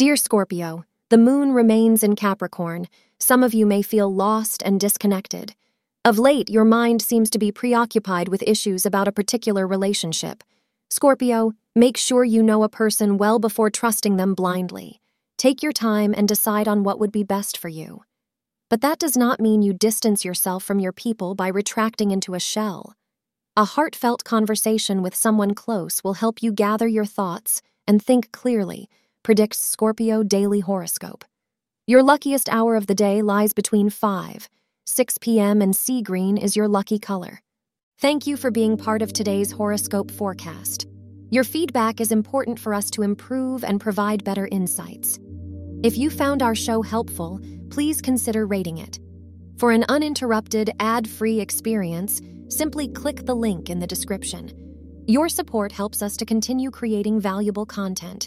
Dear Scorpio, the moon remains in Capricorn. Some of you may feel lost and disconnected. Of late, your mind seems to be preoccupied with issues about a particular relationship. Scorpio, make sure you know a person well before trusting them blindly. Take your time and decide on what would be best for you. But that does not mean you distance yourself from your people by retracting into a shell. A heartfelt conversation with someone close will help you gather your thoughts and think clearly, predicts Scorpio Daily Horoscope. Your luckiest hour of the day lies between 5:06 p.m. and sea green is your lucky color. Thank you for being part of today's horoscope forecast. Your feedback is important for us to improve and provide better insights. If you found our show helpful, please consider rating it. For an uninterrupted, ad-free experience, simply click the link in the description. Your support helps us to continue creating valuable content.